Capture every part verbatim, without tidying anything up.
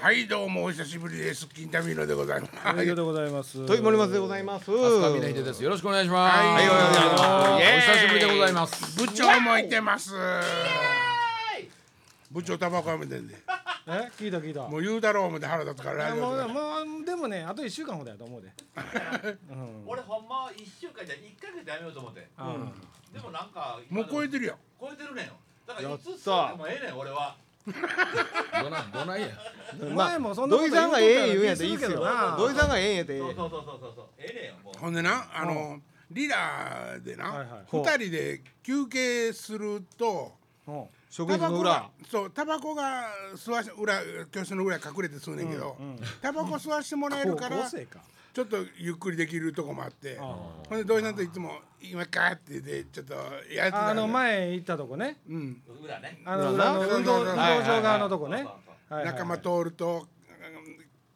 はいどうもお久しぶりです。金田美乃でございます。はい、でございますとい森松でございます。飛鳥美乃秀です。よろしくお願いします。はい、お久しぶりでございます。部長もいてます。部長タバコやめてんでえ、聞いた聞いた。もう言うだろう思って腹立つからもう、もうでもね、あといっしゅうかんほどやと思うで、うん、俺ほんまいっしゅうかんじゃいっかげつでやめようと思って、うん、でもなんかもう超えてるよ。超えてるねんよ。だからいつ吸ってもええねん俺は。どな、どないや前もそんなこと言うこと言うするけどな。土井さんがええんやていいっすよ。そうそうそうそうそう、ええねんよもう。ほんでな、あのリラでな、はいはい、ふたりで休憩すると食事の裏、そうタバコが吸わし裏教室の裏隠れて吸うねんけど、うんうん、タバコ吸わしてもらえるからちょっとゆっくりできるとこもあって、ほんで土井さんといつも今かってでちょっとやつだ、ね、あの前行ったとこね、うん、裏ね、あの裏の運動場側のとこね、仲間通ると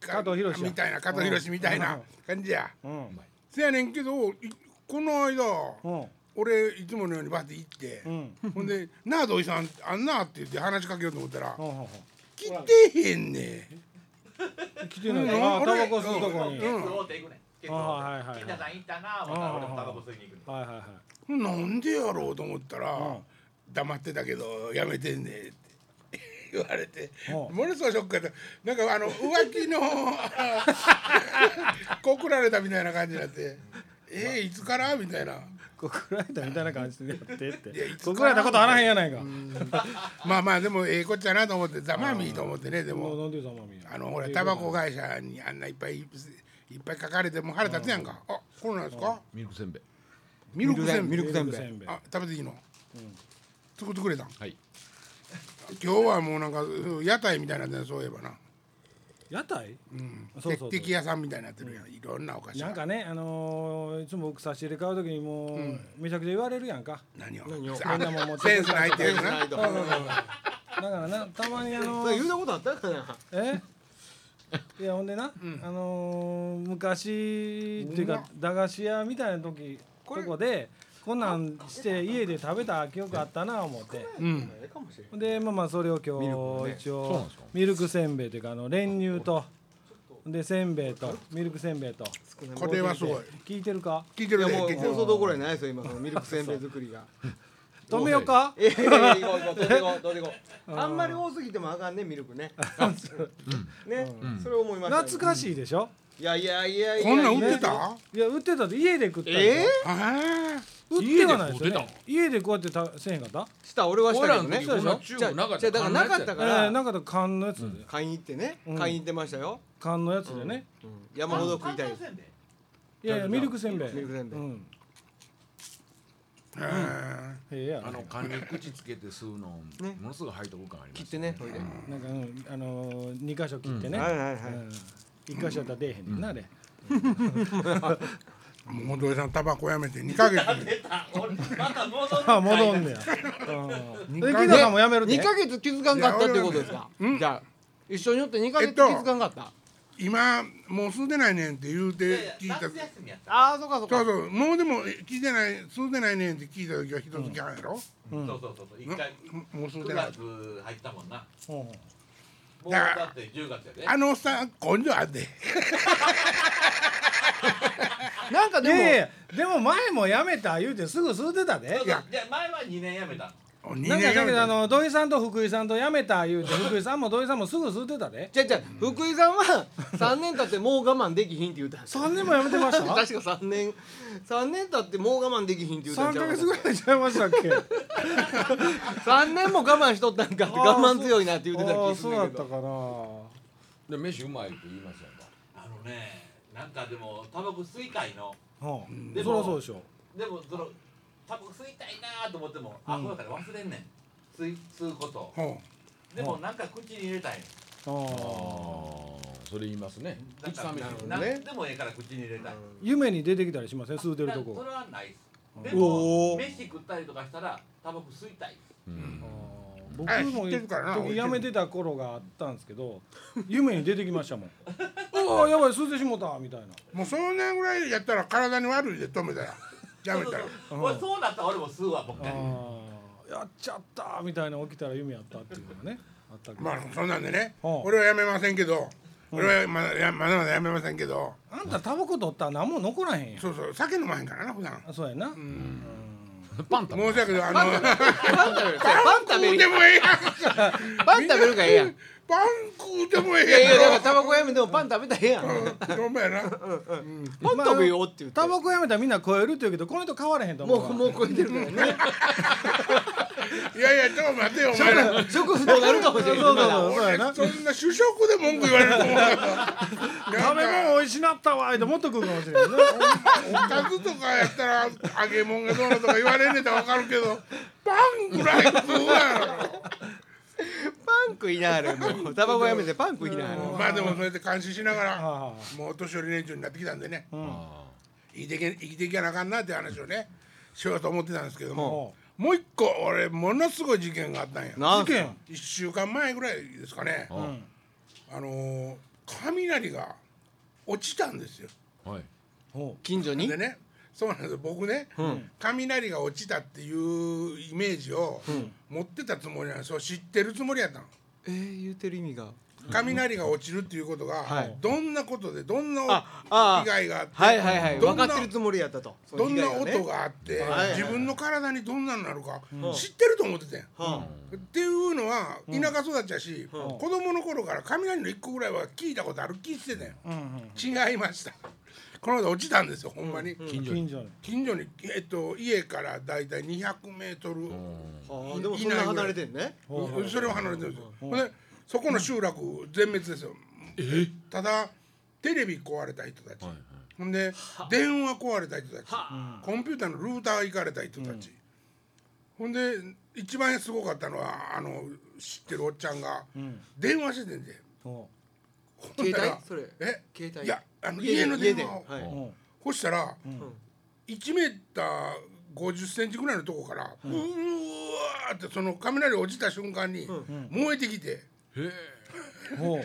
加藤博士みたいな、加藤博士みたいな感じや、うんうん、せやねんけどこの間、うん俺いつものようにバッて行って、うん、ほんで「なあ土井さんあんな」って言って話しかけようと思ったら「来てへんねん」来てないねん。ああタバコ吸うとこにケツを追っていくねん。ケツを追って、金田さん行ったなぁ思ったら俺もタバコ吸いに行くねん、はいはいはい、なんでやろうと思ったら黙ってたけどやめてんねんって言われて、ものすごいショックやった。なんかあの浮気の告られたみたいな感じになって「えー、いつから？」みたいな。告られたみたいな感じでやってって告られたことあらへんやないか。まあまあでもええこっちゃなと思ってざまみーと思ってね。でもなんでざまみー、あのほらタバコ会社にあんないっぱいいっぱい書かれても腹立つやんか。あ、こうなんですか。ミルクせんべい、ミルクせんべい、ミルクせんべい、あ、食べていいの、うん、作ってくれたん。はい、今日はもうなんか屋台みたいなね。そういえばな屋台、うん、鉄壁屋さんみたいになってるやん、うん、いろんなお菓子なんかね、あのー、いつも僕差し入れ買うときにもう、うん、めちゃくちゃ言われるやんか。何を何をセンスないってやつな。だからな、たまにあのー、言うたことあったかな。えいやほんでな、うん、あのー、昔っていうか駄菓子屋みたいなときここでこんなんして家で食べた記憶あったなぁ思って、うん、で、まあまあそれを今日一応ミルクせんべいというかあの練乳とでせんべいとミルクせんべいと。これはすごい聞いてるか。聞いてるね。もう放送どころじゃないですよ今そのミルクせんべい作りが止めようか。えええええええええあんまり多すぎてもあかんねミルクねね、うん、それ思いました。懐かしいでしょ。いやいやいやいやこんなん売ってた。いや売ってたって家で食ったんだよ。えー売ってはないですよね。家でこうやってたせえへんかったした俺はしたけどね。したでしょ。じゃあだからなかったからなかった缶のやつで買いに行ってね、うん、買いに行ってましたよ缶のやつでね、うんうん、山ほど食いたい。いやいやミルクせんべいミルクせんべい、うん、へあの缶に口つけて吸うのものすごい背徳感あります、ね、切ってねそれでなんか、うん、あのー、にか所切ってね、うん、はいはいはい、うん、いっか所だ出えへんねんなあれ、うんもう土井さんタバコやめてにかげつでまた戻んねや。金田さんもやめるってにかげつ気づかんかったってことですか。じゃあ一緒におってにかげつ気づかんかった、えっと、今もう吸うてないねんって言うて聞いた。ああそうかそうかそうそうもうでも聞いてない吸うてないねんって聞いた時は一つきゃんやろ、うんうん、そうそうそうそういっかいもう吸うてないくがつ入ったもんな、うんだからだってじゅうがつやであのおっさん根性あんでなんかでも、ね、でも前もやめた言うてすぐ吸うてたで。そうそういや前はにねんやめたなんかだけどあの土井さんと福井さんとやめた言うて福井さんも土井さんもすぐ吸うてたで。じゃじゃ福井さんはさんねん経ってもう我慢できひんって言うた。さんねんもやめてました確かさんねんさんねん経ってもう我慢できひんって言うた。さんかげつぐらいちゃいましたっけさんねんも我慢しとったんかって我慢強いなって言うてた気がするんだけど。あそうだったかな。で飯うまいって言いますやんか。あのねなんかでもタバコ吸いたいの、はあ、でもそりゃそうでしょ。でもそのタバコ吸いたいなと思っても、うん、あそうだから忘れんねん吸うこと、はあ、でもなんか口に入れたいの、はあ、あそれ言いますね。口冷めるなんでもええから口に入れたい、うん、夢に出てきたりしません吸うてるとこ。それはないです。でも飯食ったりとかしたらタバコ吸いたい、うん僕も一時やめてた頃があったんですけど夢に出てきましたもんおーやばい吸うてしもたみたいな。もうそんなぐらいやったら体に悪いで止めたらやめたら俺そうなったら俺も吸うわ僕ねやっちゃったみたいな起きたら夢やったっていうのがねまあそんなんでね、俺はやめませんけど、俺はまだまだやめませんけど。あんたタバコ取ったら何も残らへんやん。そうそう、酒飲まへんからな普段。そうやな。うん、パン食べる。申し訳ない、あのパン食べるでもええやん。パン食べるからええやん。パン食うてもええやん。いやだからタバコやめてもパン食べたらええやん。どうもやな。パン食べようって言って。タバコやめたらみんな超えるって言うけど、この人変わらへんと思う。もう超えてるからね。いやいや、ちょっと待てよお前ら。食不動なるかもしれない。俺そんな主食で文句言われると思う。食べ物おいしなったわってもっと食うかもしれない。おかずとかやったら揚げ物がどうのとか言われんねんと分かるけど、パンぐらい食うわよ。パン食いながら、もうタバコやめてパン食いながら。まあでもそうやって監視しながら、もうお年寄り連中になってきたんでね、生きてけ生きていかなあかんなって話をねしようと思ってたんですけども。もう一個俺ものすごい事件があったんや。事件いっしゅうかんまえぐらいですかね、うん、あの雷が落ちたんですよ、はい、近所にでね。そうなんですよ、僕ね、うん、雷が落ちたっていうイメージを持ってたつもりなんですよ。知ってるつもりやったの、えー、言うてる意味が雷が落ちるっていうことが、はい、どんなことでどんな被害があって、はいはいはい、分かってるつもりやったと。どんな音があって、はいはい、自分の体にどんなのなるか、うん、知ってると思っててん、うん、っていうのは田舎育ちやし、うん、子供の頃から雷の一個ぐらいは聞いたことある気してたんよ、うんうん、違いました。この間落ちたんですよ、ほんまに、うんうん、近所に、近所に、近所に、えっと、家からだいたいにひゃくメートル以内ぐらい。でもそれ離れてんね。それを離れてるんですよ。でそこの集落全滅ですよ。え？ただテレビ壊れた人たち、ほんで電話壊れた人たち、コンピューターのルーター行かれた人たち、ほんで一番すごかったのはあの知ってるおっちゃんが電話しててんで、携帯それえ携帯いやあの家の電話をそしたらいちメーターごじゅっセンチぐらいのとこからうわーってその雷落ちた瞬間に燃えてきて。へほう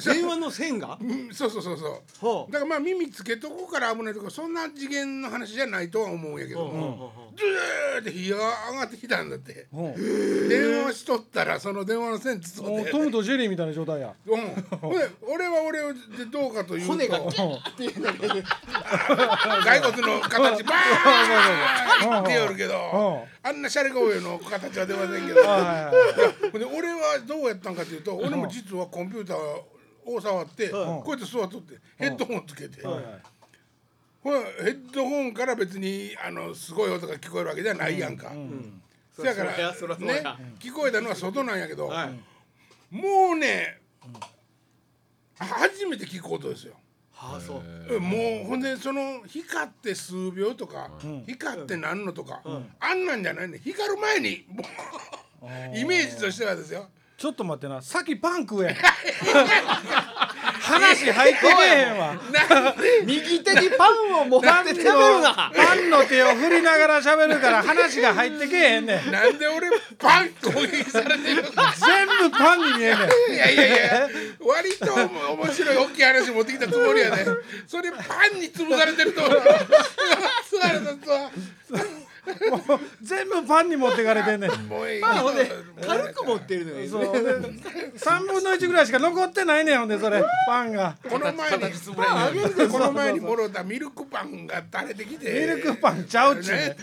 電話の線がそうそうそうそう。だからまあ耳つけとこから危ないとかそんな次元の話じゃないとは思うんやけども、ずーって火が上がってきたんだって。電話しとったらその電話の線つっとってトムとジェリーみたいな状態や。うん、俺は俺でどうかというと骨がキャーっていうだけで骸骨の形バーンってやるけど、あんなシャレ顔の形は出ませんけどで俺はどうやったんかというと、俺も実はコンピューターを触ってこうやって座っとってヘッドホンつけて、ヘッドホンから別にあのすごい音が聞こえるわけじゃないやんか。そやからね聞こえたのは外なんやけど、もうね初めて聞く音ですよ。はあ、そうもうほんでその光って数秒とか、うん、光って何のとか、うん、あんなんじゃないね。光る前にイメージとしてはですよ。ちょっと待ってな、さっきパン食え話入ってけへんわ。右手にパンを持って喋るな。パンの手を振りながら喋るから話が入ってけへんねん。なんで俺パン攻撃されてるの全部パンに見えねん。いやいやいや、割と面白い大きい話持ってきたつもりやね。それパンに潰されてると思う。もう全部パンに持ってかれてんねん。パンをね軽く持ってるのよ。さんぶんのいちぐらいしか残ってないねん。ほんでそれパンがこの前にこの前にもろたミルクパンが垂れてきて、ミルクパンちゃうちね、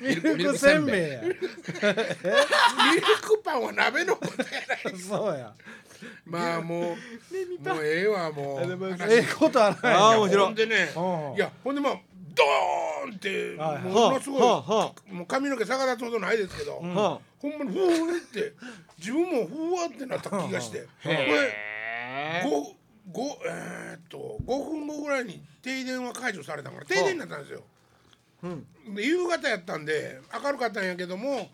ミルクせんべいや。ミルクパンは鍋のことやない。そうや、まあもうもうええわ、もうええことはない。ああ面白い。ほんでね、いやほんでまあドーンってものすごい、もう髪の毛逆立つほどないですけど、ほんまにふーって自分もふわってなった気がして、これごふんごぐらいに停電は解除されたから停電になったんですよ。夕方やったんで明るかったんやけども、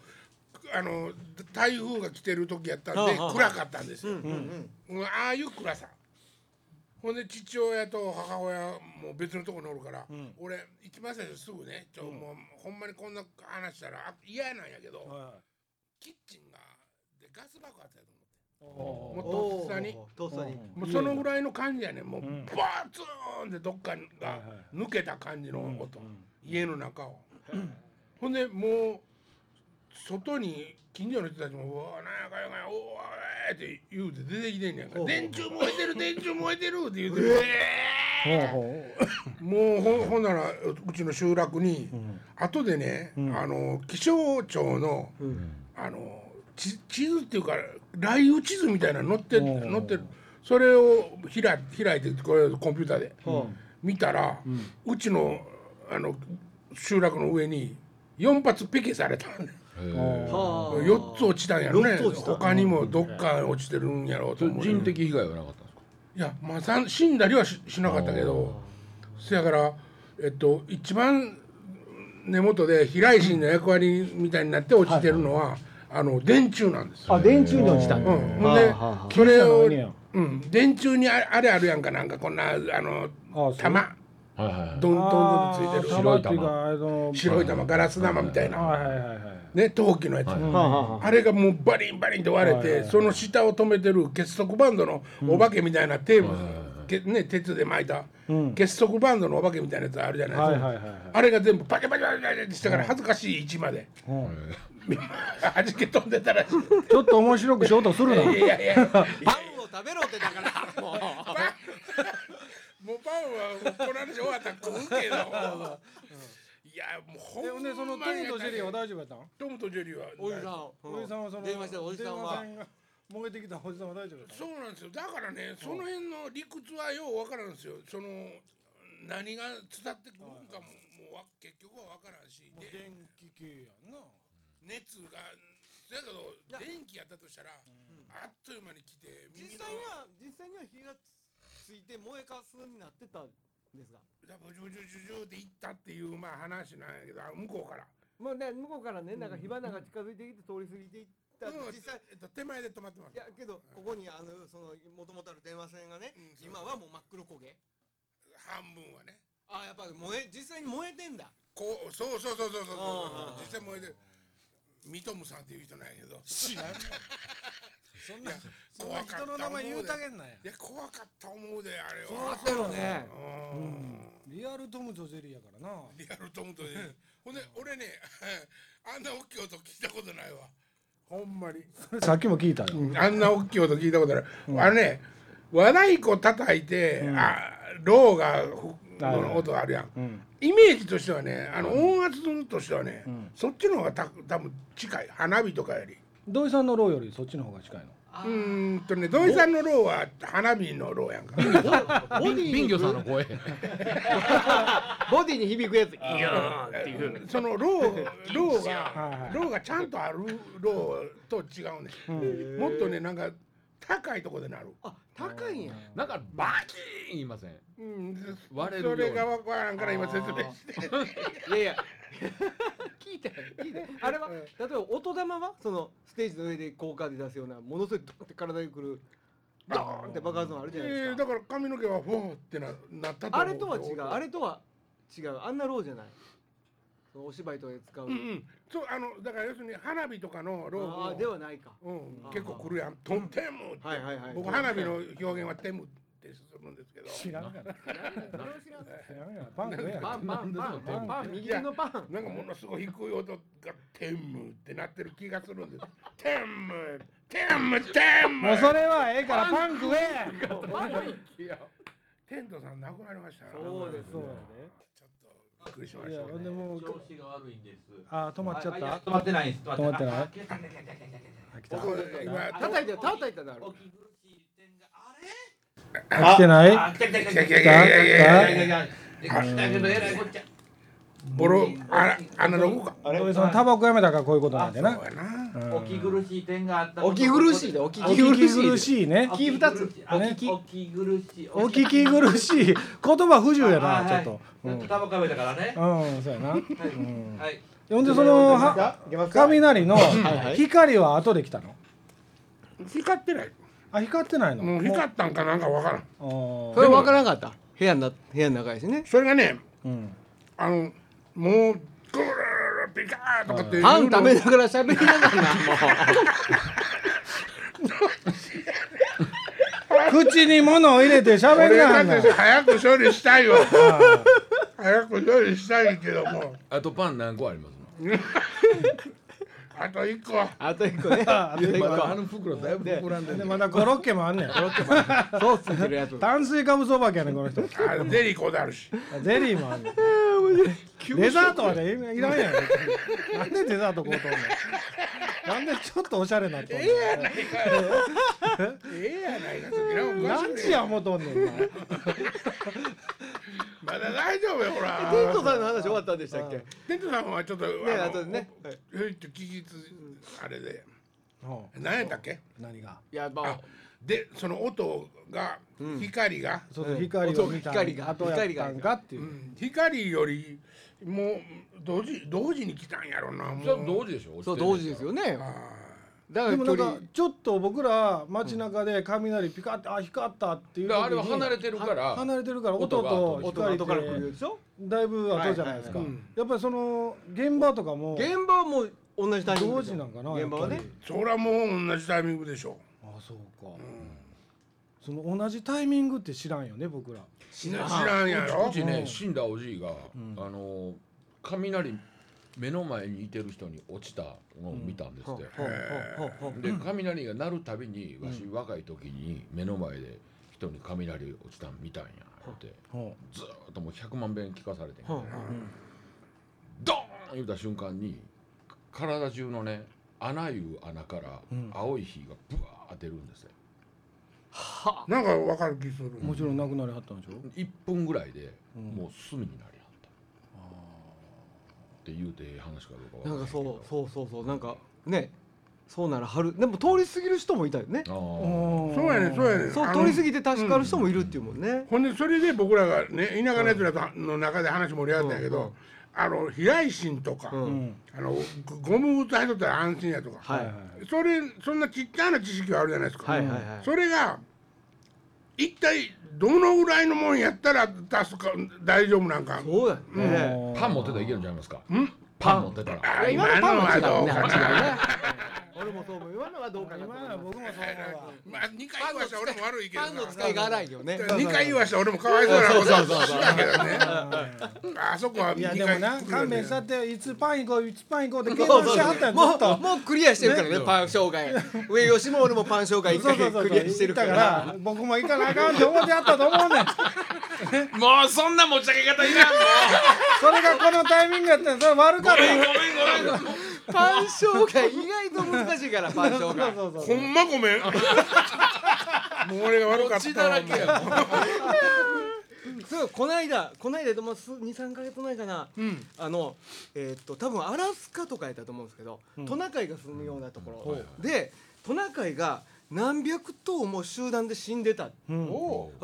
あの台風が来てる時やったんで暗かったんですよ。ああいう暗さ。ほんで父親と母親も別のとこにおるから、うん、俺一番最初すぐね、ちょ、うん、もうほんまにこんな話したら嫌なんやけど、はい、キッチンがでガス爆発やと思って、もうとっさに、とっさに、もうそのぐらいの感じやね、もうバツーンでどっかが抜けた感じの音、うん、家の中を、うん、ほんでもう外に近所の人たちもうわなんやかんやかんやおーって言うて出てきてんねんから、電柱燃えてる電柱燃えてるって言うてえー、もう ほ, ほんならうちの集落に、うん、後でね、うん、あの気象庁の、うん、あの地図っていうか雷雨地図みたいなの載ってる載ってる、それを開いてこれコンピューターで、うん、見たら、うん、うち の, あの集落の上によん発ピケされたんで。よっつ落ちたんやろね。他にもどっか落ちてるんやろうと思う。人的被害はなかったんですか？いや、まあ、死んだりは し, しなかったけど、そやから、えっと、一番根元で避雷針の役割みたいになって落ちてるのは、はい、あの電柱なんですよ。あ、電柱に落ちたんだ。うん、ほんでそれを、うん、電柱にあれあるやんか、なんかこんなあの玉。はいはいはい、どんどんどんついてる白い玉、あの白い玉ガラス玉みたいな、はいはいはいはい、ね、陶器のやつ、はいはいはい、あれがもうバリンバリンって割れて、はいはいはい、その下を止めてる結束バンドのお化けみたいなテープ、うんね、鉄で巻いた、うん、結束バンドのお化けみたいなやつあるじゃないですか、はいはいはい、あれが全部パチパチパチパチってしたから恥ずかしい位置まで、はいはいはじけ飛んでたらしい。ちょっと面白くしようとするな。いやいや、パンを食べろってだからもうもうパンはこの話終わったら食うけどいやもうほんまにそのトムとジェリーは大丈夫やったん？トムとジェリーはおじさん、おじさんはその電話しておじさんは燃えてきたおじさんは大丈夫やった？そうなんですよ。だからね、その辺の理屈はよう分からんですよ。その何が伝ってくるんかも、もう結局は分からんし、電気系やんな、熱がだけど電気やったとしたらあっという間に来て、実際には実際には火がついて燃えかすになってたんですが、ブジュブジュブジュっていったっていう、まあ話なんやけど、向こうからまあね、向こうからね、なんか火花が近づいてきて通り過ぎていった、うん、実際、えっと、手前で止まってます。いやけど、ここにあのその元々ある電話線がね、うん、今はもう真っ黒焦げ、半分はね、ああやっぱり燃え、実際に燃えてんだ、こう、そうそうそうそうそう、実際燃えてる。ミトムさんっていう人なんやけど知らんそんな人の名前言うたげんなや。いや怖かった思うで、あれは。そうだったね、うん。リアルトムとジェリーやからな。リアルトムとジェリー。ほんで俺ね、あんな大きい音聞いたことないわ。ほんまに。それさっきも聞いたよ、うん。あんな大きい音聞いたことない。うん、あれね、和太鼓叩いて、うん、あローがの音あるやん、うん。イメージとしてはね、あの音圧としてはね、うん、そっちの方がた多分近い。花火とかより。土井さんのローよりそっちの方が近いの。うーんとね、土井さんのローは花火のローやんか。ボディビンギョさんの声。ボディに響くやつ。いやーっていう。そのローローがローがちゃんとあるローと違うね。うん、もっとね、なんか高いとこで鳴る。あ、高いんや。なんかバキーン言いません。うん。割れるように。それがわからんから今説明して。いやいや。聞いた聞いたあれは例えば音玉はそのステージの上で効果で出すようなものすごいドンって体にくるドーンって爆発のあるじゃないですか、えー、だから髪の毛はフォーって な, なったと思う。あれとは違う、あれとは違う、あんなローじゃない、そのお芝居とかで使う、うんうん、そう、あのだから要するに花火とかのローあではないか、うん、結構くるやん、トンテムって、はいはいはい、僕花火の表現はテム知らんから、パン右のパンなんかものすごい低い音がテンムってなってる気がするんです。テンムテンムテンムもうそれはええからパン食えや。テントさん亡くなりましたね。そうです、そうだね。ちょっとびっくりしましたね。調子が悪いんです。あ、止まっちゃった。止まってないです。止まってない。今叩いて叩いただろ。来てない？来た来た来た来た来た来たけどえらいこっちゃ。ボロあアナログか。土井さんタバコやめたからこういうことなんでな。おき苦しい点があった。おき苦しいでおき苦しいね。気二つ。おき苦しい。おき苦しい。言葉不自由やなちょっと。タバコやめたからね。うんそうやな。はい。ほんでその雷の光は後で来たの？光ってない。あ、光ってないの。もう光ったんかなんかわからん。それわからんかった。部屋な部屋の中ですね。それがね、うん、あのもうぐるるピカーとかってパン食べながら喋りながらなもう口に物を入れて喋りながら。早く処理したいよ。早く処理したいけども。あとパン何個ありますの？あと一個あと一個ねあと一個、まだあの袋だいぶ膨らんでる、ね、まだご、ろっけんもあんねん。ご、ろっけんもソースついてるやつ炭水化物お化けやねんこの人。あゼリーこうであるしゼリーもあんねんデザートはねいらんやんなんでデザートこうとんねんなんでちょっとおしゃれなっとんねんええやないかよええやないかそれ何時やもとんねんなまだ大丈夫よほら。テントさんの話終わったんでしたっけ？テントさんはちょっとねあとね、ちょっと期日あれで、何やったっけ？何が？いやまあでその音が光が、そう光を見た光が光がっていう光よりもう同時同時に来たんやろな。同時でしょ？そう同時ですよね。だからでもなんかちょっと僕ら街中で雷ピカって、うん、あ光ったっていう時にあれは離れてるから離れてるから音と光ってだいぶ後じゃないですか、はいはいはい、やっぱりその現場とかも現場はもう同じタイミングでしょ。同時なんかな現場はねそりゃもう同じタイミングでしょ。ああそうか、うん、その同じタイミングって知らんよね僕ら知らん、知らんやろ。うちね、うん、死んだおじいが、うん、あの雷目の前にいてる人に落ちたのを見たんですって、うん、で雷が鳴るたびにわし若い時に目の前で人に雷落ちたん見たんやって、うん、ずっともうひゃくまんべん聞かされてん、うん、ドーン言うた瞬間に体中のね穴いう穴から青い火がブワーって出るんですよ、うん、なんか分かる気する、うん、もちろんなくなりはったんでしょ。いっぷんぐらいでもう炭になるって言うて話かどうか。なんかそうそうそうそうなんかねそうなら春でも通り過ぎる人もいたよね。あそうやねそうやね。そう通り過ぎて確かる人もいるっていうもんね。うん、ほんでそれで僕らがね田舎のやつらの中で話盛り上がったんやけど、うんうん、あの避雷針とか、うん、あのゴム打つ入っとったら安心やとか、はいはい、それそんなちっちゃな知識はあるじゃないですか。はいはいはい、それが一体どのぐらいのもんやったら出すか大丈夫なんか。そうだね、うん。パン持ってたらいけるんじゃないですか。ん？パン持ってたら。今のはどうかな。俺もそう思う。今のはどうかな。今のは僕もそう思う。まあ二回言わした俺も悪いけど。パンの使いが荒いよね。二回言わした俺も可哀想なことしたけどね。あそこは。いやでもな勘弁したっていつパン行こういつパン行こうって計算してはったんずっと。もうクリアしてるからねパン障害。上吉も俺もパン障害一回クリアしてるから。僕も行かなあかんって思ってあったと思うねん。もうそんな持ち上げ方いらんの。それがこのタイミングやったんそれ悪かった。ごめんごめんごめん。パン障害意外と難しいからパン障害そうそうそうそうほんまごめんもう俺が悪かった落ちだらけやそうこの間この間でも にさんかげつ前かな、うん、あのえー、っと多分アラスカとかやったと思うんですけど、うん、トナカイが住むようなところ、うんうん、でトナカイが何百頭も集団で死んでた、うん、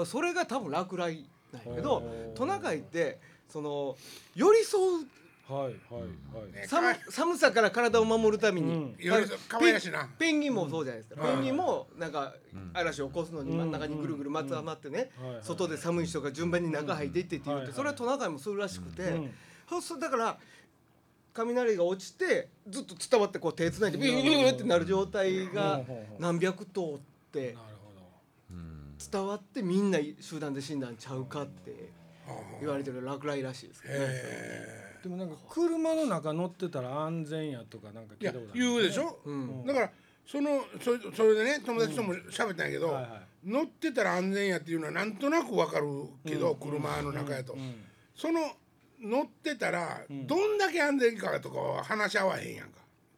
それが多分落雷なんやけど、うん、トナカイってその寄り添うはいはいはい、寒, 寒さから体を守るために、ペンギンもそうじゃないですか、うん、ペンギンもなんか嵐を起こすのに真ん中にぐるぐるまつわまってね、うん、外で寒い人が順番に中入っていってって言うって、それはトナカイもするらしくて、うんうん、だから雷が落ちてずっと伝わってこう手つないでビュービューってなる状態が何百頭って伝わってみんな集団で死んだんちゃうかって言われてる落雷らしいですけどね。でもなんか車の中乗ってたら安全やとかなんか聞いたことある、ね、言うでしょ、うん、だからその そ, それでね友達とも喋ったんやけど、うんはいはい、乗ってたら安全やっていうのはなんとなく分かるけど、うん、車の中やと、うんうん、その乗ってたらどんだけ安全かとかは話し合わへんやんか、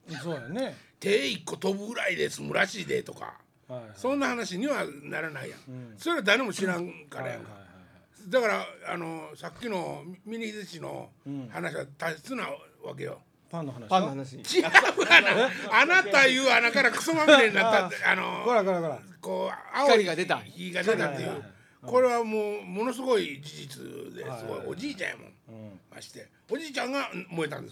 うん、そうやね手一個飛ぶぐらいで済むらしいでとか、はいはい、そんな話にはならないやん、うん、それは誰も知らんからやんか、はいはいだからあのさっきのミニヒデ氏の話は大切なわけよ、うん、パンの話パンの話違うあなたいう穴からクソまみれになったってあのこらこらこらこう青い光が出た火が出たっていう、はいはいはい、これはもうものすごい事実ですごいおじいちゃんやもん、はいはい、ましておじいちゃんが燃えたんで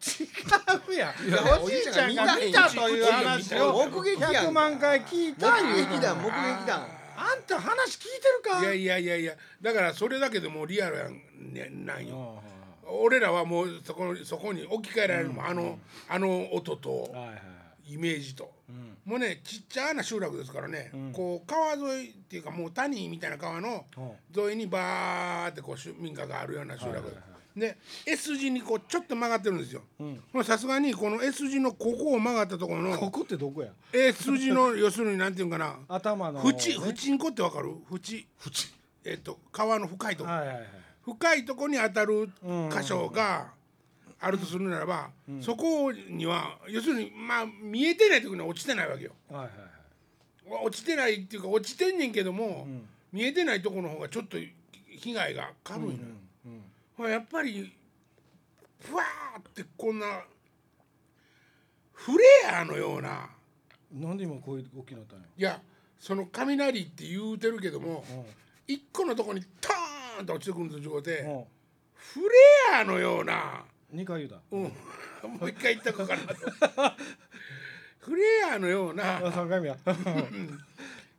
すか違うやんいやおじいちゃんが見たという話をひゃくまんかい聞いた目撃談目撃談あんた話聞いてるかいやいやいやいやだからそれだけでもうリアルやん、ね、なんよ俺らはもうそこ、そこに置き換えられるも、うん、あのあの音と、はいはい、イメージと、うん、もうねちっちゃな集落ですからね、うん、こう川沿いっていうかもう谷みたいな川の沿いにバーってこう民家があるような集落、はいはいはい、で S 字にこうちょっと曲がってるんですよ。さすがにこの S 字のここを曲がったところのここってどこや S 字の要するになんていうんかな頭の縁、縁んこってわかる？縁、縁、えっと皮の深いとこ、はいはいはい、深いとこに当たる箇所があるとするならば、うん、そこには要するにまあ見えてないところには落ちてないわけよ、はいはいはい、落ちてないっていうか落ちてんねんけども、うん、見えてないところの方がちょっと被害が軽いのよ、うんうんうん、やっぱりふわーってこんなフレアのようななんで今こういう動きになったの？いやその雷って言うてるけども、うん、一個のところにトーンと落ちてくるんですよで、うん、フレアのようなにかい言うだ、うん、もういっかい言ったかなフレアのようなさんかいめや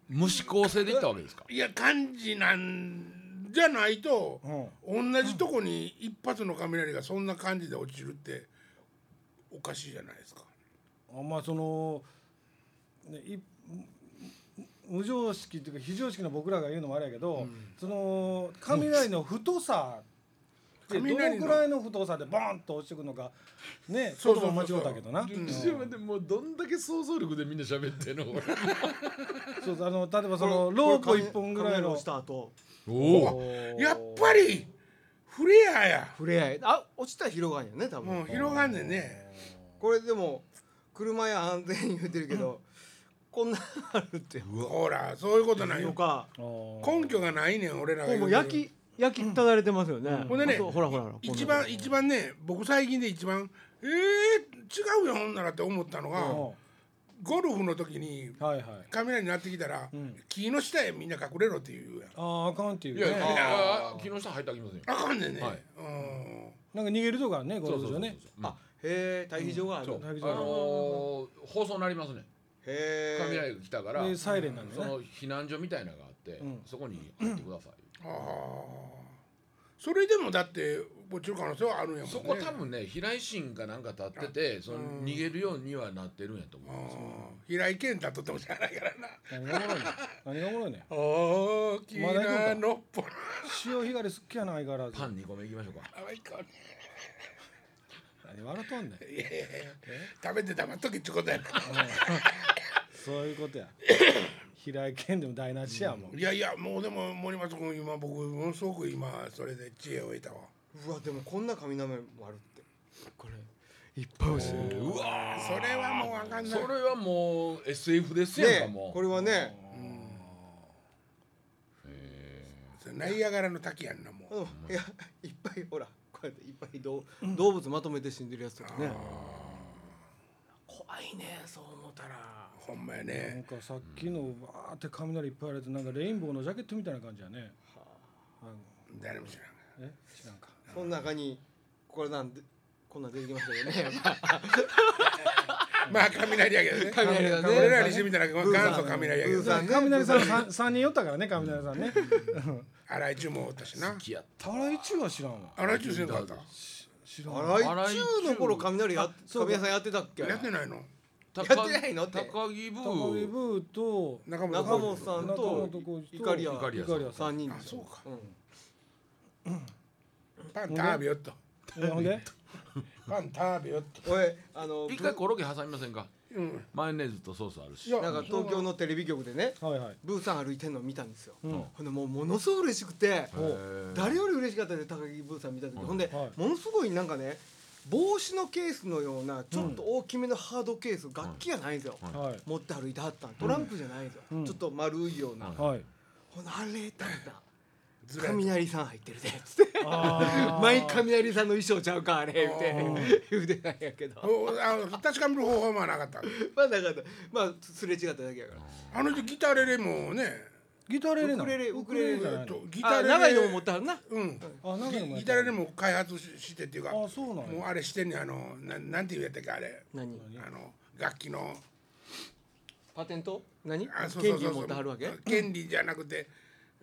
虫構成でいったわけですか？いや感じなんじゃないと、うん、同じとこに一発の雷がそんな感じで落ちるっておかしいじゃないですか。あまあその、ね、い無常識っていうか非常識な僕らが言うのもあれやけど、うん、その雷の太さ、うんどのくらいの太さでボーンと落ちてくるのかね、そうそうそうそう間違ったけどな、うん、でもうどんだけ想像力でみんな喋ってんのそうあの例えばそのロープいっぽんぐらいの落ちた後やっぱりフレアやフレアあ落ちたら広がんやね多分、うん、広がんねんねこれでも車や安全に言ってるけど、うん、こんなあるってほらそういうことないよか根拠がないねん俺らが言うもう焼き焼きただれてますよね。ほんでね、ほらほらほら一番一番ね、僕最近で一番えー、違うよほんならって思ったのが、ゴルフの時に雷になってきたら、うん、木の下へみんな隠れろっていうやん。ああかんっていう、ね。いやいや木の下入ってあきませんよ。あかんねんね。はい、うん。なんか逃げるとこあるねゴルフ場ね。あへえ退避場がある。うん、あのー、放送になりますね。へえ。雷が来たから。サイレンなんですね。その避難所みたいなのがあって、うん、そこに入ってください。あそれでもだってもちろん可能性はあるんやもんね。そこ多分ね飛来心かなんか立っててその逃げるようにはなってるんやと思うんですよ。飛来剣立っとってもしゃあないからな。何がおもろいね。大きなのっぽ。潮干狩り好きやないから。パンにこめいきましょうか。あいこね。何笑っとんねん。食べて黙っとけっちゅうことやな。そういうことや。平井健でも台無しやもん、うん、いやいやもうでも森松君今僕ものすごく今それで知恵を得たわ。うわでもこんな雷もあるってこれいっぱい落ちてる。うわそれはもうわかんない。それはもう エスエフ ですやんかもう、ね、これはね、うん、へそれナイアガラの滝やんなもう、うん、いやいっぱいほらこうやっていっぱい動物まとめて死んでるやつとかね、怖いねそう思ったら。ほんまやね、なんかさっきのバーって雷いっぱいあるやつなんかレインボーのジャケットみたいな感じやね、はあ、誰も知らんかえ知らんかその中にこれなんでこんなん出てきましたよねまあ雷やけどね雷だね俺らにしてみたら元祖雷やけどさ雷さんさんにん寄ったからね雷さんね荒井中もおったしな。好きやった荒井中は知らんわ。荒井中せんかった。荒井中の頃雷や雷さんやってたっけ。やってないのやってないのって高木ブーと中本さんとイカリアさんにんでしょ。パン食べよっとパン食べよっとおいあの一回コロッケ挟みませんか、うん、マヨネーズとソースあるしなんか東京のテレビ局でね、はいはい、ブーさん歩いてんの見たんですよ、うん、ほんでもうものすごく嬉しくて誰より嬉しかったで高木ブーさん見た時、うん、ほんで、はい、ものすごいなんかね帽子のケースのようなちょっと大きめのハードケース、うん、楽器じゃないんですよ、はい、持って歩いてはったんトランプじゃないんですよ、うん、ちょっと丸いような、はい、ほなあれだった雷さん入ってるでつって毎雷さんの衣装ちゃうかあれって言うてないやけどあ確かめる方法もなかったまあなかったまあすれ違っただけやから。あの人ギターレレもねギターレレなのウクレレウクレレじゃないの長いのも持ってはるな、うん、あ長いのもギターレレも開発してっていうかあそうなんもうあれしてんねんあの な, なんて言うやったっけあれ何あの楽器のパテント何あそうそうそうそう権利を持ってはるわけ権利じゃなくて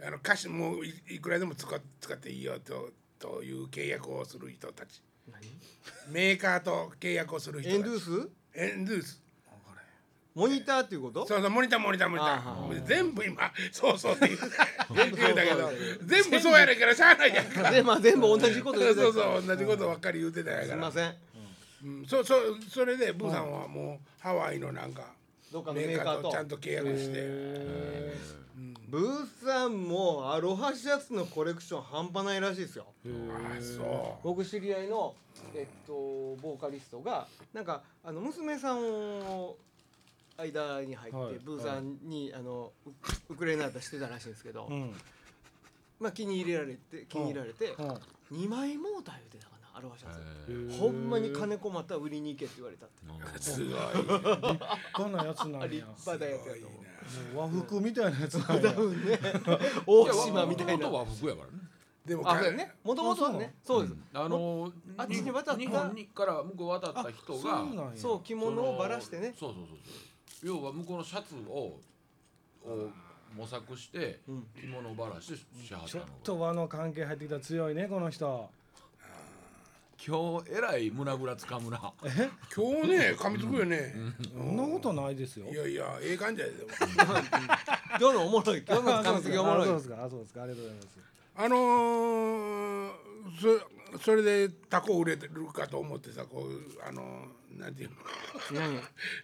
あの歌詞もう い, いくらでも 使, 使っていいよ と, という契約をする人たち何メーカーと契約をする人たちエンドゥースエンドゥースモニターっていうこと？そうそう、モニターモニターモニター全部今そうそうって言う言うだけど全部そうやねんからしゃあないやんか。全部全部同じこと言うてた。そうそう同じことばっかり言うてたやから。すいません。うん、そそそれでブーさんはもうハワイのなんかメーカーとちゃんと契約して、うん、ブーさんもアロハシャツのコレクション半端ないらしいですよ。あ、そう。僕知り合いの、えっと、ボーカリストがなんかあの娘さんを間に入って、はい、ブーさんに、はい、あのウクレレなったしてたらしいんですけど、うん、まあ気に入れられて気に入られて、うんうん、にまいもうた言うてたから。アロハシャツほんまに金困ったら売りに行けって言われたって。すごい立派なやつなんや。立派なやつやと思う。和服みたいなやつなんや。多分ね大島みたいな。和服やからね。でもあれね、元々はね、そうです。あのあっちに渡った日本から向こう渡った人がそう着物をばらしてね。そうそうそうそう。要は向こうのシャツを模索して着物をばらしてしはったの。ちょっと和の関係入ってきたら強いねこの人。今日えらい胸ぐらつかむな。え今日ね噛みつくよね。そ、うんうん、んなことないですよ。いやいやええ感じやで。今日のおもろい。今日の噛みつきおもろい。そうですか。そうですか。ありがとうございます。あのー、そ, それでタコ売れてるかと思ってさ、こうあのー、なんていうの。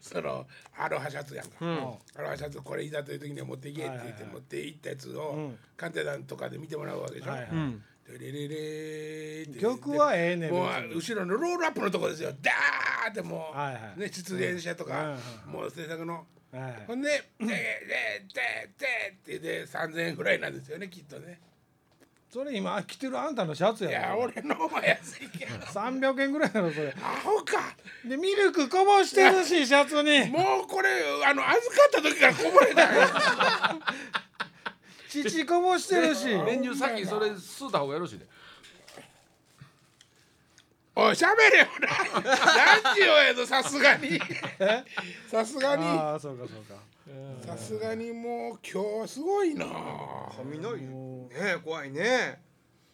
そのアロハシャツやんか。うん、アロハシャツこれいざという時には持っていけって言って、はいはいはい、持っていったやつを鑑定団とかで見てもらうわけでしょ。はいはい、うん、レレレって曲はええねん。もう後ろのロールアップのとこですよ。ダーってもう、はいはい、ね、出演者とか、はいはい、もう制作の、はいはい、ほんででででででさんぜんえんぐらいなんですよねきっとね。それ今着てるあんたのシャツや。いや俺の方が安いけどさんびゃくえんぐらいなのそれ。アホか。でミルクこぼしてるしシャツに。もうこれあの預かった時からこぼれたよ。乳こぼしてるし。練乳先それ吸った方がよろしいで。おいしゃべれよな。ラジオやぞさすがに。さすがに。ああそうかそうか。さすがにもう今日すごいな。髪の色ねえ怖いね。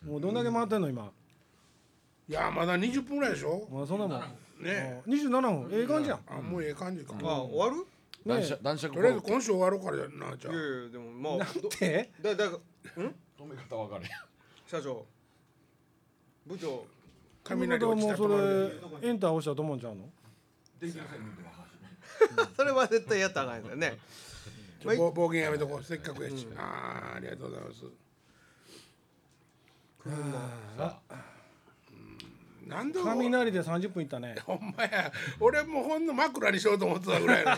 もうどんだけ回ってんの今。いやまだにじゅっぷんぐらいでしょ。まあそんなもん。ねえ。にじゅうななふんええ感じやん。あもうええ感じか。あ終わる？ね、男爵とりあえず今週終わろうからやんなじゃあ。いやいやでもまあなんてだだがうん止め方分かれん。社長部長雷落ちたとまるで。それエンター押したと思うんちゃうの？できませんね。それは絶対やったらないんだよね。暴言やめとこうせっかくやし、うん。ああありがとうございます。ああ。なんで雷でさんじゅっぷんいったね。ほんまや。俺もほんの枕にしようと思ってたぐらいの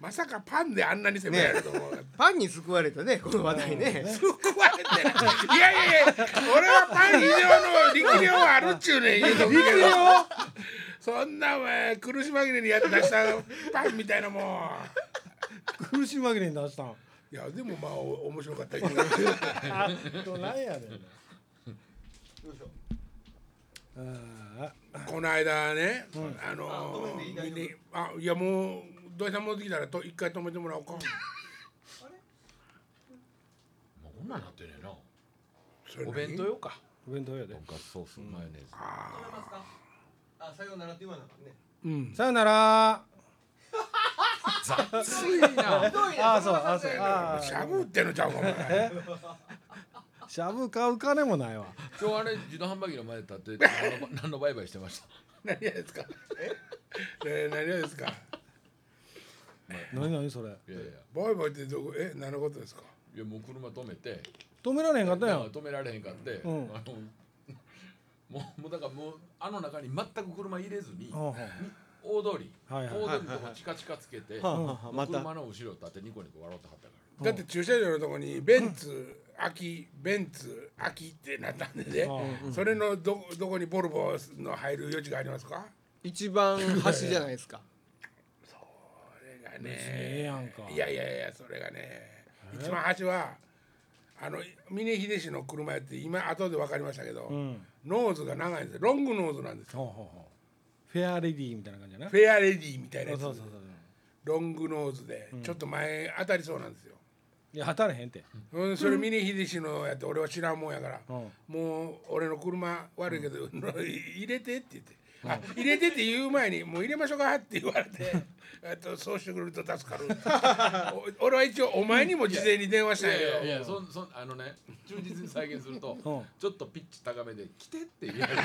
まさかパンであんなに攻められると思う、ね、パンに救われたねこの話題ね。救われてない。いやいやいや俺はパン以上の力量はあるっちゅうねん言うとくけどそんなお前苦し紛れにやって出したパンみたいなもん苦し紛れに出したん。いやでもまあ面白かったけどあっとなんやねん。よいしょ。あこの間ね、うん、あのー、あいやもう土井さん戻ってきたらと一回止めてもらおうか。あれ、まあ、こんなんなってねえな。それお弁当用か。お弁当用で。ガスソース、マヨネーズ。あー。食べますか。あ、さようならって言わなかったね。うん。さようなら。雑いな。ひどいな。あそうあそうあ。しゃぶってのちゃうかもね。シャブ買う金もないわ。今日あれ自動販売機の前で立って何のバイバイしてました。何やですか。え、何やですか。何何それ。いやいやバイバイってどこえ何のことですか。いやもう車止めて。止められへんかったやん。止められへんかって。うん、あのもうもうだからもうあの中に全く車入れずに。うんうん大通り、はいはい、大通りのとこチカチカつけて、はいはい、車の後ろ立ってニコニコ笑ってはったから、だって駐車場のとこにベンツ、うん、秋ベンツ秋ってなったんでね、うん、それの ど, どこにボルボの入る余地がありますか。一番端じゃないですか。それがねやんか。いやいやいやそれがね一番端はあの峰秀氏の車やって今後で分かりましたけど、うん、ノーズが長いんですよ。ロングノーズなんですよ。ほうほうほうフェアレディーみたいな感じだな。フェアレディーみたいなやつ。そうそうそうそうロングノーズで、うん、ちょっと前当たりそうなんですよ。いや当たれへんて、うん、それ峰秀氏のやって俺は知らんもんやから、うん、もう俺の車悪いけど、うん、入れてって言ってあ入れてって言う前にもう入れましょうかって言われてとそうしてくれると助かる俺は一応お前にも事前に電話したんやけど、いやいやいや、そんそんあのね、忠実に再現するとちょっとピッチ高めで来てって言われる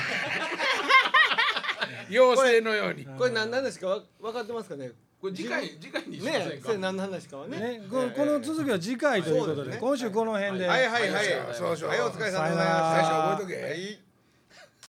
妖精のように。これ何なんですか、分かってますかね。これ次回、次回にしませんかね。それ何の話かは ね, ね こ, この続きは次回ということで、今週この辺で。はいはいはい、はい、そうそう、はい、お疲れ様でした。最初覚えとけ。